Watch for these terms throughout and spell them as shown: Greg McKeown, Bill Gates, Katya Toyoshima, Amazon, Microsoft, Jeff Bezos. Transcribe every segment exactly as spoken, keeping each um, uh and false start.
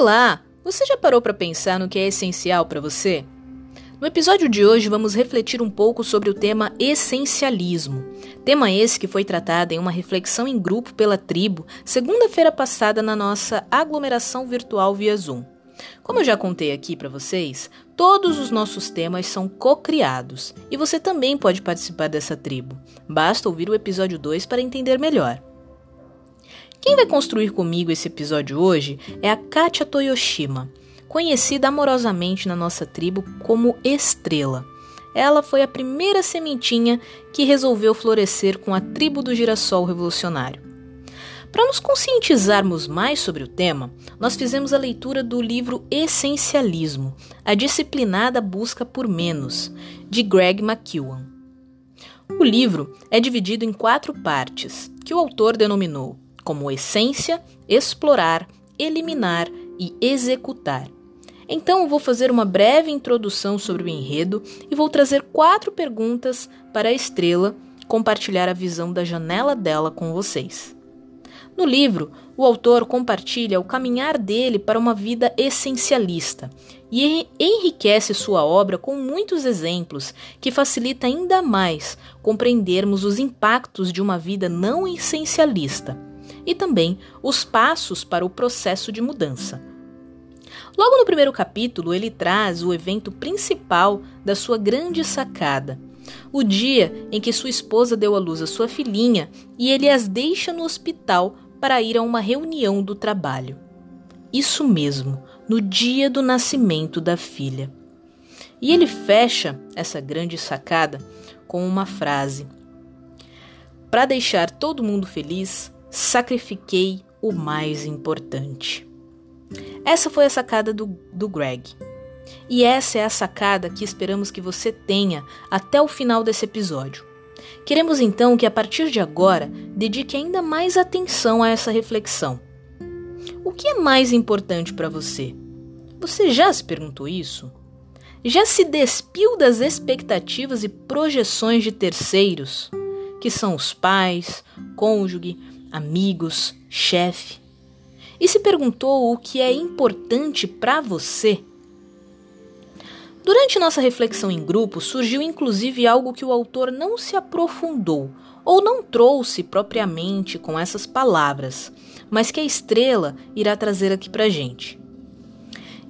Olá! Você já parou para pensar no que é essencial para você? No episódio de hoje vamos refletir um pouco sobre o tema essencialismo. Tema esse que foi tratado em uma reflexão em grupo pela tribo segunda-feira passada na nossa aglomeração virtual via Zoom. Como eu já contei aqui para vocês, todos os nossos temas são co-criados e você também pode participar dessa tribo. Basta ouvir o episódio dois para entender melhor. Quem vai construir comigo esse episódio hoje é a Katya Toyoshima, conhecida amorosamente na nossa tribo como Estrela. Ela foi a primeira sementinha que resolveu florescer com a tribo do girassol revolucionário. Para nos conscientizarmos mais sobre o tema, nós fizemos a leitura do livro Essencialismo, A Disciplinada Busca por Menos, de Greg McKeown. O livro é dividido em quatro partes, que o autor denominou como essência, explorar, eliminar e executar. Então eu vou fazer uma breve introdução sobre o enredo e vou trazer quatro perguntas para a Estrela compartilhar a visão da janela dela com vocês. No livro, o autor compartilha o caminhar dele para uma vida essencialista e enriquece sua obra com muitos exemplos que facilita ainda mais compreendermos os impactos de uma vida não essencialista e também os passos para o processo de mudança. Logo no primeiro capítulo, ele traz o evento principal da sua grande sacada, o dia em que sua esposa deu à luz a sua filhinha e ele as deixa no hospital para ir a uma reunião do trabalho. Isso mesmo, no dia do nascimento da filha. E ele fecha essa grande sacada com uma frase: para deixar todo mundo feliz, sacrifiquei o mais importante. Essa foi a sacada do, do Greg. E essa é a sacada que esperamos que você tenha até o final desse episódio. Queremos então que a partir de agora dedique ainda mais atenção a essa reflexão. O que é mais importante para você? Você já se perguntou isso? Já se despiu das expectativas e projeções de terceiros, que são os pais, cônjuge, amigos, chefe? E se perguntou o que é importante para você? Durante nossa reflexão em grupo, surgiu inclusive algo que o autor não se aprofundou ou não trouxe propriamente com essas palavras, mas que a Estrela irá trazer aqui pra gente.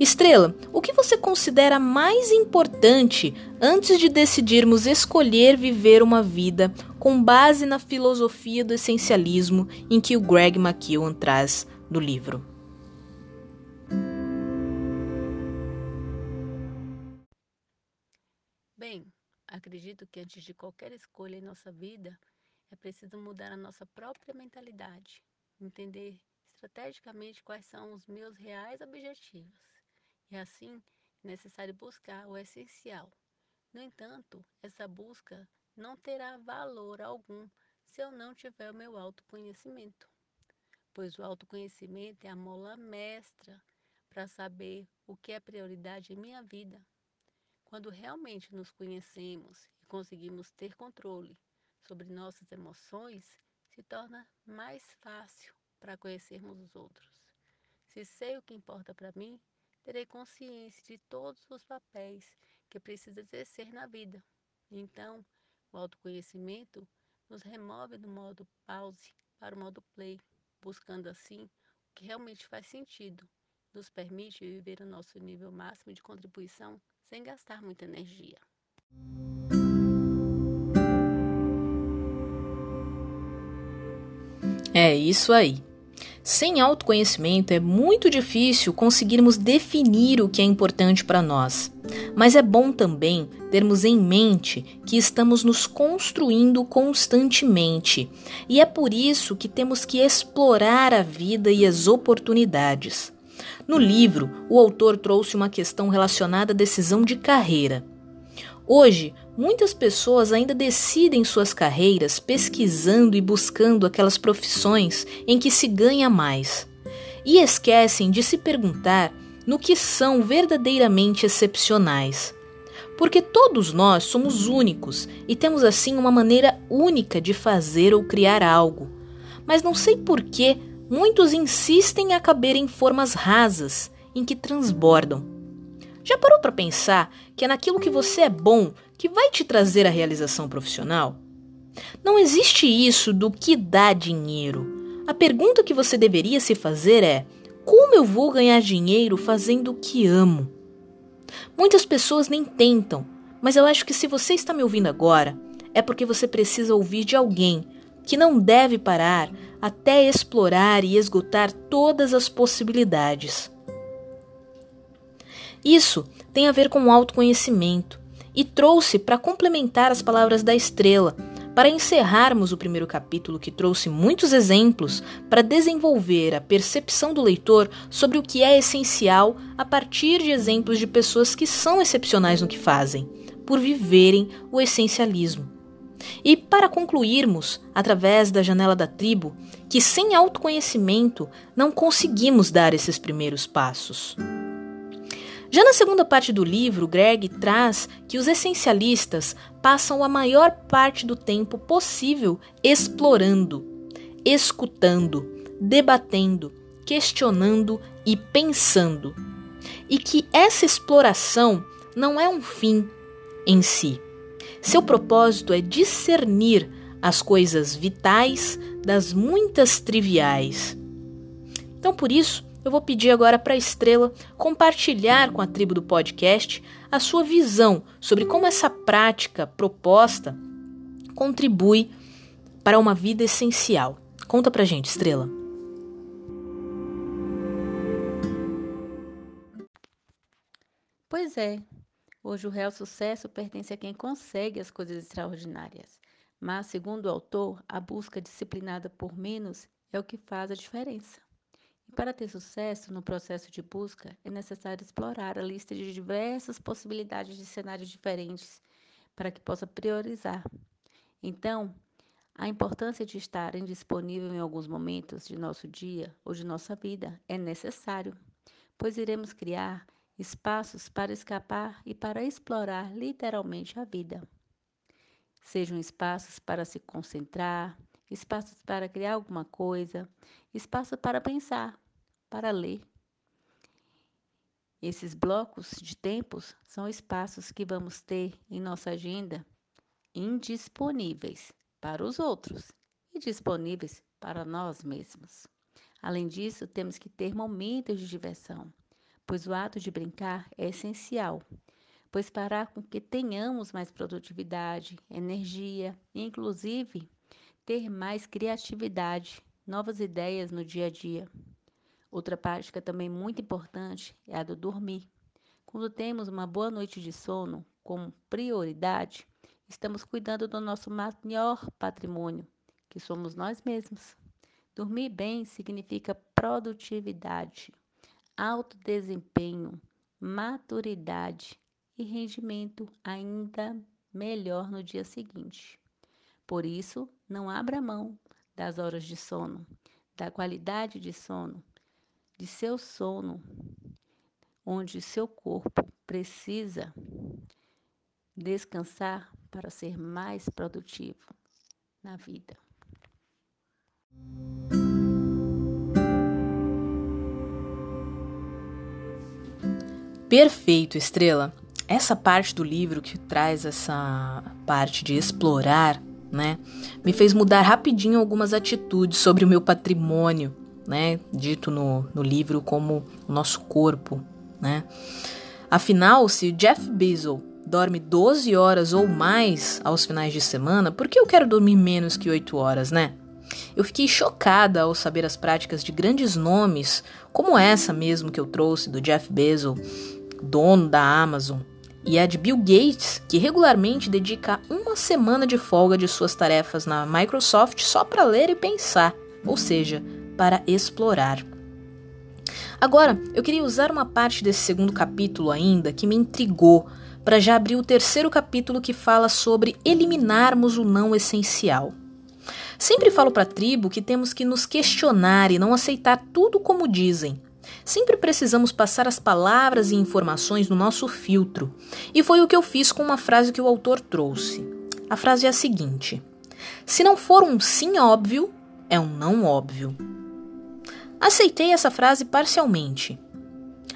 Estrela, o que você considera mais importante antes de decidirmos escolher viver uma vida com base na filosofia do essencialismo em que o Greg McKeown traz no livro? Bem, acredito que antes de qualquer escolha em nossa vida, é preciso mudar a nossa própria mentalidade, entender estrategicamente quais são os meus reais objetivos, e assim é necessário buscar o essencial. No entanto, essa busca não terá valor algum se eu não tiver o meu autoconhecimento, pois o autoconhecimento é a mola mestra para saber o que é prioridade em minha vida. Quando realmente nos conhecemos e conseguimos ter controle sobre nossas emoções, se torna mais fácil para conhecermos os outros. Se sei o que importa para mim, terei consciência de todos os papéis que preciso exercer na vida. Então, o autoconhecimento nos remove do modo pause para o modo play, buscando assim o que realmente faz sentido, nos permite viver o nosso nível máximo de contribuição sem gastar muita energia. É isso aí. Sem autoconhecimento é muito difícil conseguirmos definir o que é importante para nós, mas é bom também termos em mente que estamos nos construindo constantemente e é por isso que temos que explorar a vida e as oportunidades. No livro, o autor trouxe uma questão relacionada à decisão de carreira. Hoje, muitas pessoas ainda decidem suas carreiras pesquisando e buscando aquelas profissões em que se ganha mais, e esquecem de se perguntar no que são verdadeiramente excepcionais. Porque todos nós somos únicos e temos assim uma maneira única de fazer ou criar algo, mas não sei por que muitos insistem a caber em formas rasas em que transbordam. Já parou para pensar que é naquilo que você é bom que vai te trazer a realização profissional? Não existe isso do que dá dinheiro. A pergunta que você deveria se fazer é: como eu vou ganhar dinheiro fazendo o que amo? Muitas pessoas nem tentam, mas eu acho que se você está me ouvindo agora, é porque você precisa ouvir de alguém que não deve parar até explorar e esgotar todas as possibilidades. Isso tem a ver com o autoconhecimento e trouxe para complementar as palavras da estrela, para encerrarmos o primeiro capítulo que trouxe muitos exemplos para desenvolver a percepção do leitor sobre o que é essencial a partir de exemplos de pessoas que são excepcionais no que fazem, por viverem o essencialismo. E para concluirmos, através da janela da tribo, que sem autoconhecimento não conseguimos dar esses primeiros passos. Já na segunda parte do livro, Greg traz que os essencialistas passam a maior parte do tempo possível explorando, escutando, debatendo, questionando e pensando. E que essa exploração não é um fim em si. Seu propósito é discernir as coisas vitais das muitas triviais. Então, por isso, eu vou pedir agora para a Estrela compartilhar com a tribo do podcast a sua visão sobre como essa prática proposta contribui para uma vida essencial. Conta pra gente, Estrela. Pois é, hoje o real sucesso pertence a quem consegue as coisas extraordinárias, mas, segundo o autor, a busca disciplinada por menos é o que faz a diferença. E para ter sucesso no processo de busca, é necessário explorar a lista de diversas possibilidades de cenários diferentes para que possa priorizar. Então, a importância de estar indisponível em alguns momentos de nosso dia ou de nossa vida é necessário, pois iremos criar espaços para escapar e para explorar literalmente a vida. Sejam espaços para se concentrar, espaços para criar alguma coisa, espaço para pensar, para ler. Esses blocos de tempos são espaços que vamos ter em nossa agenda indisponíveis para os outros e disponíveis para nós mesmos. Além disso, temos que ter momentos de diversão, pois o ato de brincar é essencial, pois fará com que tenhamos mais produtividade, energia e, inclusive, ter mais criatividade, novas ideias no dia a dia. Outra prática também muito importante é a do dormir. Quando temos uma boa noite de sono como prioridade, estamos cuidando do nosso maior patrimônio, que somos nós mesmos. Dormir bem significa produtividade, alto desempenho, maturidade e rendimento ainda melhor no dia seguinte. Por isso, não abra mão das horas de sono, da qualidade de sono, de seu sono, onde seu corpo precisa descansar para ser mais produtivo na vida. Perfeito, Estrela. Essa parte do livro que traz essa parte de explorar, né, me fez mudar rapidinho algumas atitudes sobre o meu patrimônio, né, dito no, no livro como o nosso corpo, né. Afinal, se Jeff Bezos dorme doze horas ou mais aos finais de semana, por que eu quero dormir menos que oito horas, né? Eu fiquei chocada ao saber as práticas de grandes nomes, como essa mesmo que eu trouxe do Jeff Bezos, dono da Amazon, e a de Bill Gates, que regularmente dedica uma semana de folga de suas tarefas na Microsoft só para ler e pensar, ou seja, para explorar. Agora, eu queria usar uma parte desse segundo capítulo ainda que me intrigou, para já abrir o terceiro capítulo que fala sobre eliminarmos o não essencial. Sempre falo para a tribo que temos que nos questionar e não aceitar tudo como dizem. Sempre precisamos passar as palavras e informações no nosso filtro, e foi o que eu fiz com uma frase que o autor trouxe. A frase é a seguinte: se não for um sim óbvio, é um não óbvio. Aceitei essa frase parcialmente.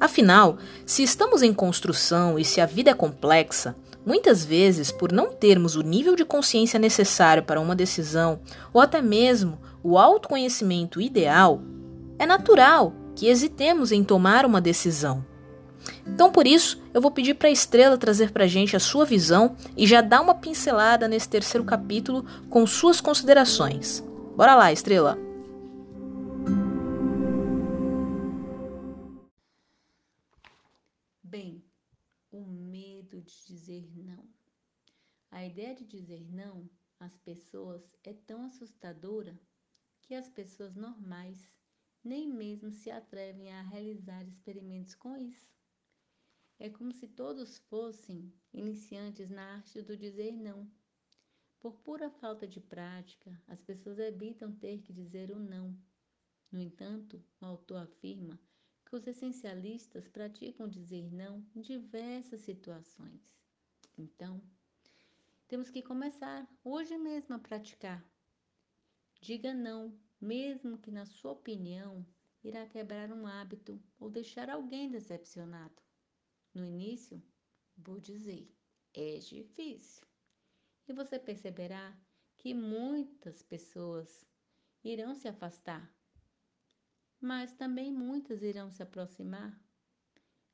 Afinal, se estamos em construção e se a vida é complexa, muitas vezes, por não termos o nível de consciência necessário para uma decisão, ou até mesmo o autoconhecimento ideal, é natural que hesitemos em tomar uma decisão. Então, por isso, eu vou pedir para a Estrela trazer para a gente a sua visão e já dar uma pincelada nesse terceiro capítulo com suas considerações. Bora lá, Estrela! Bem, o medo de dizer não. A ideia de dizer não às pessoas é tão assustadora que as pessoas normais nem mesmo se atrevem a realizar experimentos com isso. É como se todos fossem iniciantes na arte do dizer não. Por pura falta de prática, as pessoas evitam ter que dizer o não. No entanto, o autor afirma que os essencialistas praticam dizer não em diversas situações. Então, temos que começar hoje mesmo a praticar. Diga não, mesmo que na sua opinião irá quebrar um hábito ou deixar alguém decepcionado. No início, vou dizer, é difícil. E você perceberá que muitas pessoas irão se afastar, mas também muitas irão se aproximar,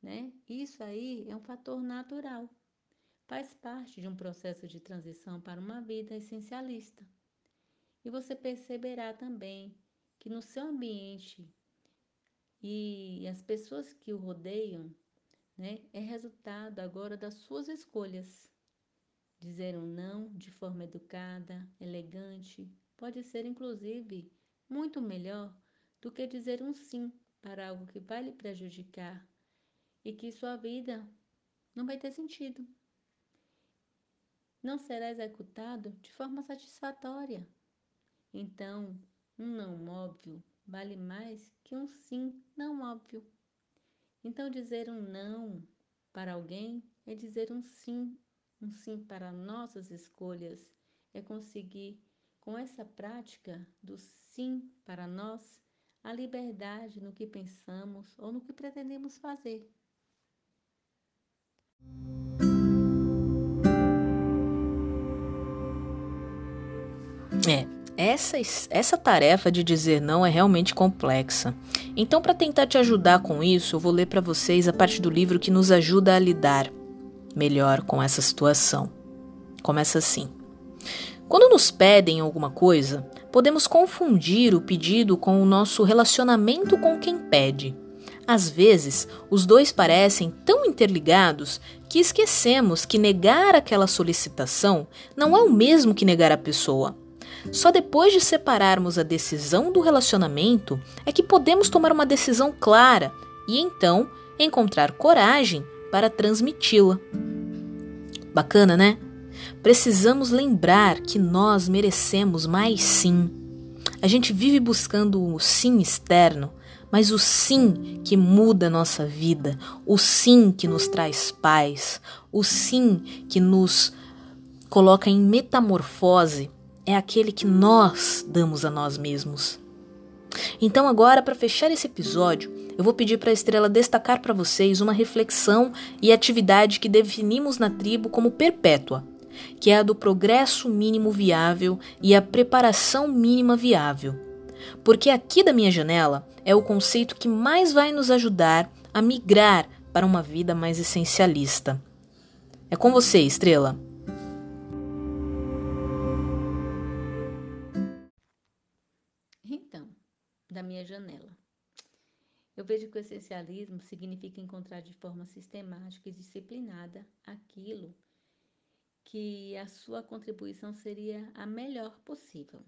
né? Isso aí é um fator natural. Faz parte de um processo de transição para uma vida essencialista. E você perceberá também que no seu ambiente e as pessoas que o rodeiam, né, é resultado agora das suas escolhas. Dizer um não de forma educada, elegante, pode ser inclusive muito melhor do que dizer um sim para algo que vai lhe prejudicar e que sua vida não vai ter sentido. Não será executado de forma satisfatória. Então, um não óbvio vale mais que um sim não óbvio. Então, dizer um não para alguém é dizer um sim, um sim para nossas escolhas, é conseguir, com essa prática do sim para nós, a liberdade no que pensamos ou no que pretendemos fazer. É, essa, essa tarefa de dizer não é realmente complexa. Então, para tentar te ajudar com isso, eu vou ler para vocês a parte do livro que nos ajuda a lidar melhor com essa situação. Começa assim. Quando nos pedem alguma coisa, podemos confundir o pedido com o nosso relacionamento com quem pede. Às vezes, os dois parecem tão interligados que esquecemos que negar aquela solicitação não é o mesmo que negar a pessoa. Só depois de separarmos a decisão do relacionamento é que podemos tomar uma decisão clara e então encontrar coragem para transmiti-la. Bacana, né? Precisamos lembrar que nós merecemos mais sim. A gente vive buscando o sim externo, mas o sim que muda a nossa vida, o sim que nos traz paz, o sim que nos coloca em metamorfose, é aquele que nós damos a nós mesmos. Então agora, para fechar esse episódio, eu vou pedir para a Estrela destacar para vocês uma reflexão e atividade que definimos na tribo como perpétua, que é a do progresso mínimo viável e a preparação mínima viável. Porque aqui da minha janela é o conceito que mais vai nos ajudar a migrar para uma vida mais essencialista. É com você, Estrela. Então, da minha janela. Eu vejo que o essencialismo significa encontrar de forma sistemática e disciplinada aquilo que a sua contribuição seria a melhor possível.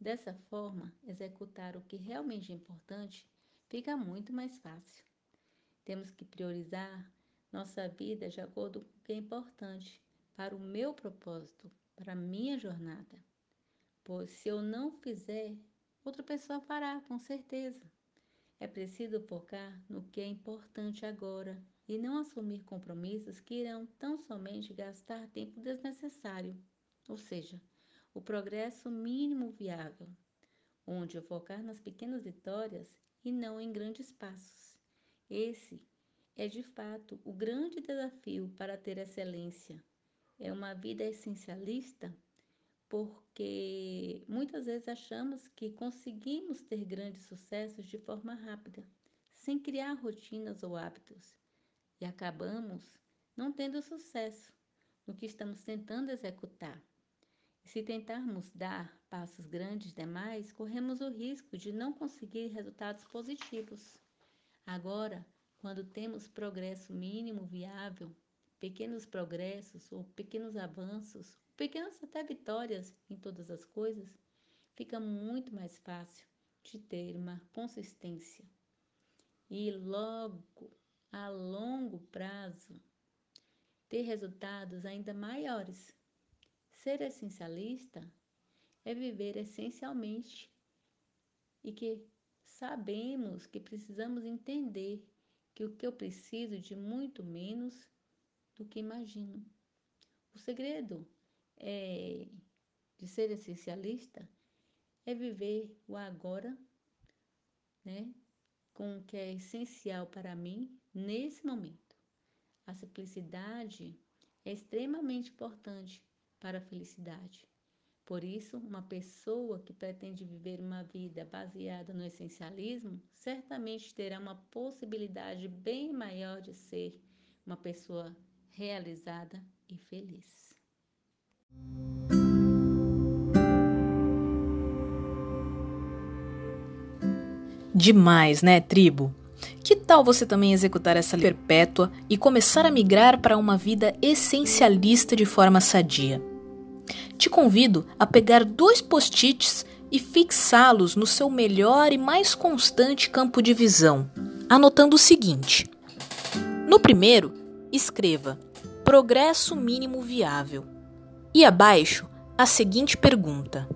Dessa forma, executar o que realmente é importante fica muito mais fácil. Temos que priorizar nossa vida de acordo com o que é importante para o meu propósito, para a minha jornada. Pois se eu não fizer, outra pessoa fará, com certeza. É preciso focar no que é importante agora e não assumir compromissos que irão tão somente gastar tempo desnecessário, ou seja, o progresso mínimo viável, onde eu focar nas pequenas vitórias e não em grandes passos, Esse é, de fato, o grande desafio para ter excelência. É uma vida essencialista, porque muitas vezes achamos que conseguimos ter grandes sucessos de forma rápida, sem criar rotinas ou hábitos, e acabamos não tendo sucesso no que estamos tentando executar. E se tentarmos dar passos grandes demais, corremos o risco de não conseguir resultados positivos. Agora, quando temos progresso mínimo viável, pequenos progressos ou pequenos avanços, pequenas até vitórias em todas as coisas, fica muito mais fácil de ter uma consistência. E logo, a longo prazo, ter resultados ainda maiores. Ser essencialista é viver essencialmente e que sabemos que precisamos entender que o que eu preciso de muito menos do que imagino. O segredo É, de ser essencialista é viver o agora, né, com o que é essencial para mim nesse momento. A simplicidade é extremamente importante para a felicidade. Por isso, uma pessoa que pretende viver uma vida baseada no essencialismo certamente terá uma possibilidade bem maior de ser uma pessoa realizada e feliz. Demais, né, tribo? Que tal você também executar essa lei perpétua e começar a migrar para uma vida essencialista de forma sadia? Te convido a pegar dois post-its e fixá-los no seu melhor e mais constante campo de visão, anotando o seguinte. No primeiro, escreva Progresso Mínimo Viável. E abaixo, a seguinte pergunta.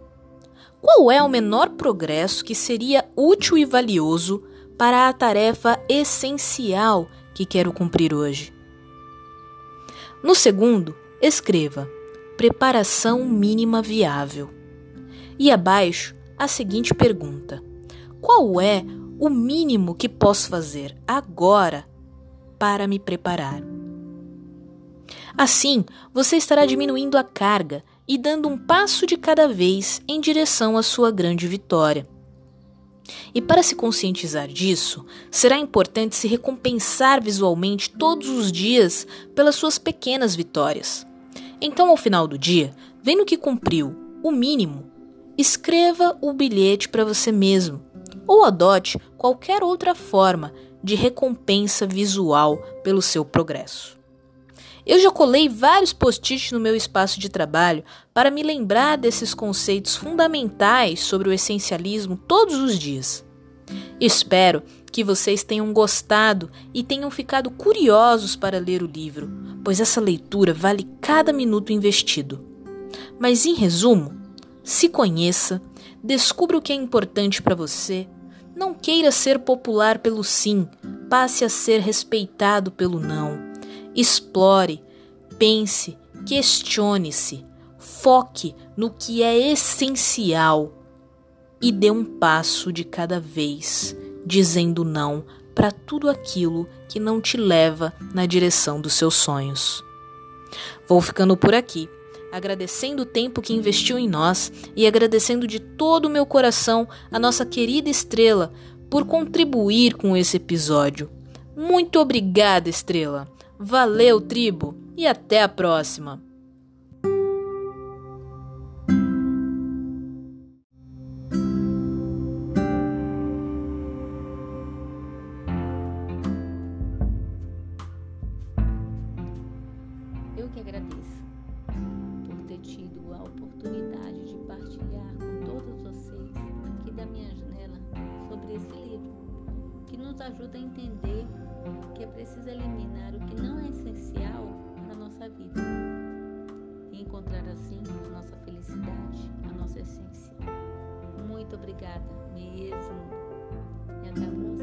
Qual é o menor progresso que seria útil e valioso para a tarefa essencial que quero cumprir hoje? No segundo, escreva Preparação Mínima Viável. E abaixo, a seguinte pergunta. Qual é o mínimo que posso fazer agora para me preparar? Assim, você estará diminuindo a carga e dando um passo de cada vez em direção à sua grande vitória. E para se conscientizar disso, será importante se recompensar visualmente todos os dias pelas suas pequenas vitórias. Então, ao final do dia, vendo que cumpriu o mínimo, escreva o bilhete para você mesmo ou adote qualquer outra forma de recompensa visual pelo seu progresso. Eu já colei vários post-its no meu espaço de trabalho para me lembrar desses conceitos fundamentais sobre o essencialismo todos os dias. Espero que vocês tenham gostado e tenham ficado curiosos para ler o livro, pois essa leitura vale cada minuto investido. Mas em resumo, se conheça, descubra o que é importante para você, não queira ser popular pelo sim, passe a ser respeitado pelo não. Explore, pense, questione-se, foque no que é essencial e dê um passo de cada vez, dizendo não para tudo aquilo que não te leva na direção dos seus sonhos. Vou ficando por aqui, agradecendo o tempo que investiu em nós e agradecendo de todo o meu coração a nossa querida estrela por contribuir com esse episódio. Muito obrigada, estrela! Valeu, tribo, e até a próxima! Eu que agradeço por ter tido a oportunidade de partilhar com todos vocês aqui da minha janela sobre esse livro, que nos ajuda a entender que é preciso eliminar o que não é essencial para a nossa vida e encontrar assim a nossa felicidade, a nossa essência. Muito obrigada mesmo e até a próxima.